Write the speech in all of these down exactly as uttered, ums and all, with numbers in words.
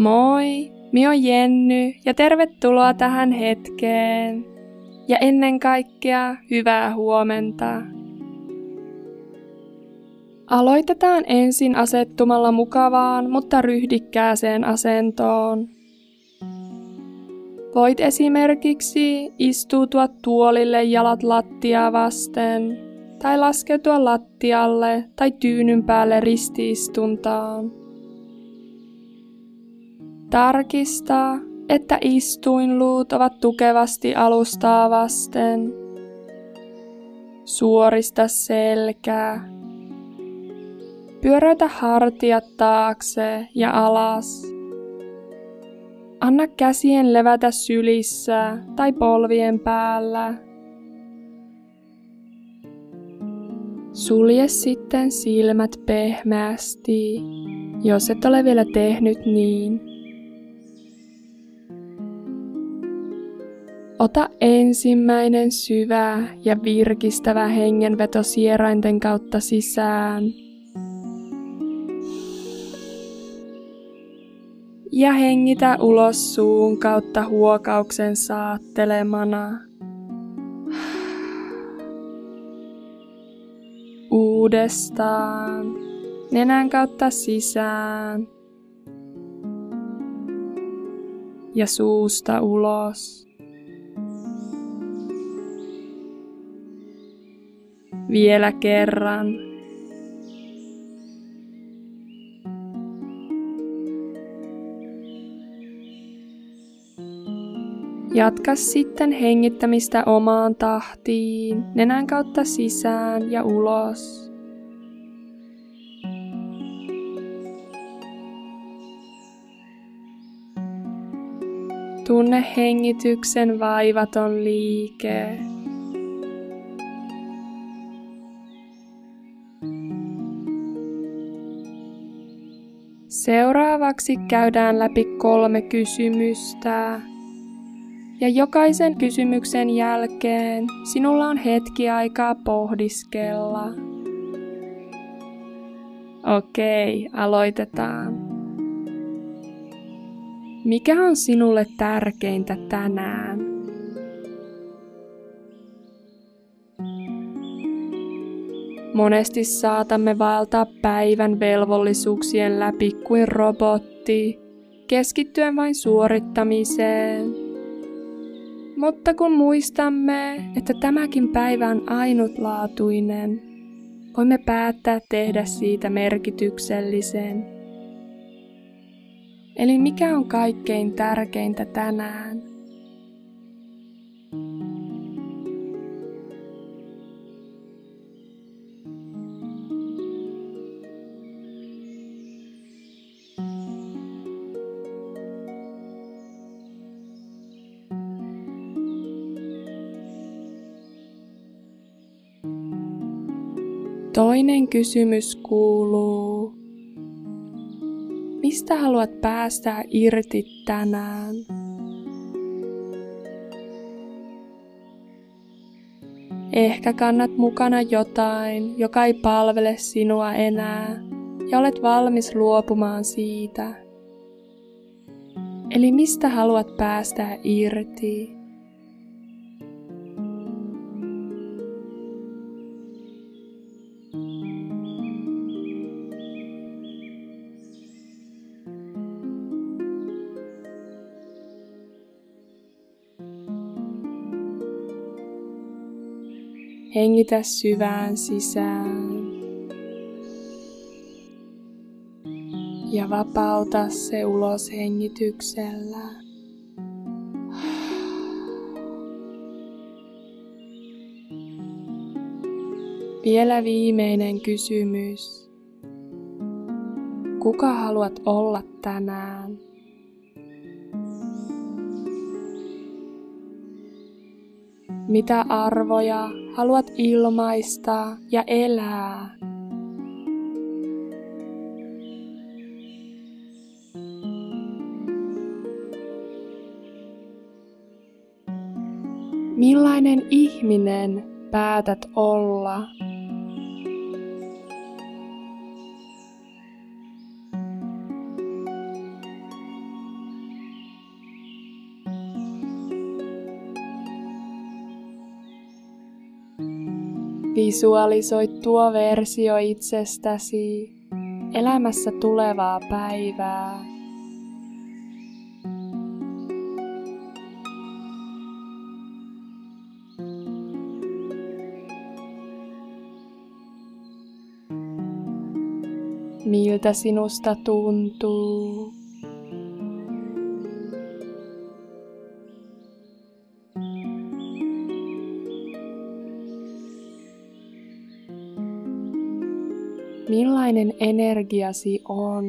Moi, minä oon Jenny ja tervetuloa tähän hetkeen. Ja ennen kaikkea hyvää huomenta. Aloitetaan ensin asettumalla mukavaan, mutta ryhdikkääseen asentoon. Voit esimerkiksi istuutua tuolille jalat lattiaa vasten, tai laskeutua lattialle tai tyynyn päälle ristiistuntaan. Tarkista, että istuinluut ovat tukevasti alustaa vasten. Suorista selkää. Pyöräytä hartiat taakse ja alas. Anna käsien levätä sylissä tai polvien päällä. Sulje sitten silmät pehmeästi, jos et ole vielä tehnyt niin. Ota ensimmäinen syvä ja virkistävä hengenveto sierainten kautta sisään. Ja hengitä ulos suun kautta huokauksen saattelemana. Uudestaan. Nenän kautta sisään. Ja suusta ulos. Vielä kerran. Jatka sitten hengittämistä omaan tahtiin, nenän kautta sisään ja ulos. Tunne hengityksen vaivaton liike. Seuraavaksi käydään läpi kolme kysymystä. Ja jokaisen kysymyksen jälkeen sinulla on hetki aikaa pohdiskella. Okei, aloitetaan. Mikä on sinulle tärkeintä tänään? Monesti saatamme vaeltaa päivän velvollisuuksien läpi kuin robotti, keskittyen vain suorittamiseen. Mutta kun muistamme, että tämäkin päivä on ainutlaatuinen, voimme päättää tehdä siitä merkityksellisen. Eli mikä on kaikkein tärkeintä tänään? Toinen kysymys kuuluu, mistä haluat päästä irti tänään? Ehkä kannat mukana jotain, joka ei palvele sinua enää, ja olet valmis luopumaan siitä. Eli mistä haluat päästä irti? Hengitä syvään sisään ja vapauta se ulos hengityksellä. Vielä viimeinen kysymys. Kuka haluat olla tänään? Mitä arvoja haluat ilmaista ja elää? Millainen ihminen päätät olla? Visualisoi tuo versio itsestäsi elämässä tulevaa päivää. Miltä sinusta tuntuu? Millainen energiasi on?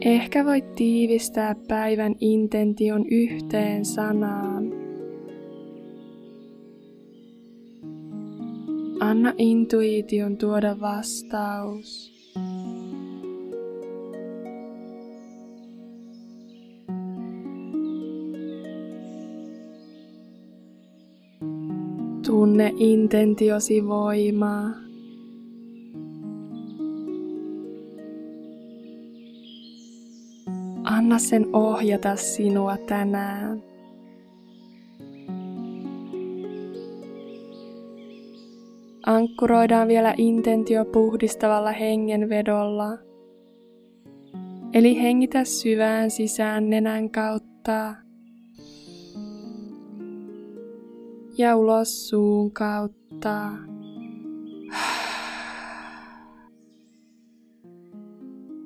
Ehkä voit tiivistää päivän intention yhteen sanaan. Anna intuition tuoda vastaus. Tunne intentiosi voimaa. Anna sen ohjata sinua tänään. Ankkuroidaan vielä intentio puhdistavalla hengenvedolla. Eli hengitä syvään sisään nenän kautta ja ulos suun kautta.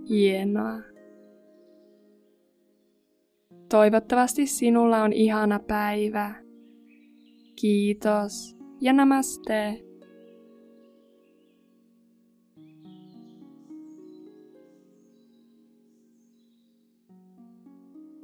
Hienoa. Toivottavasti sinulla on ihana päivä. Kiitos ja namaste.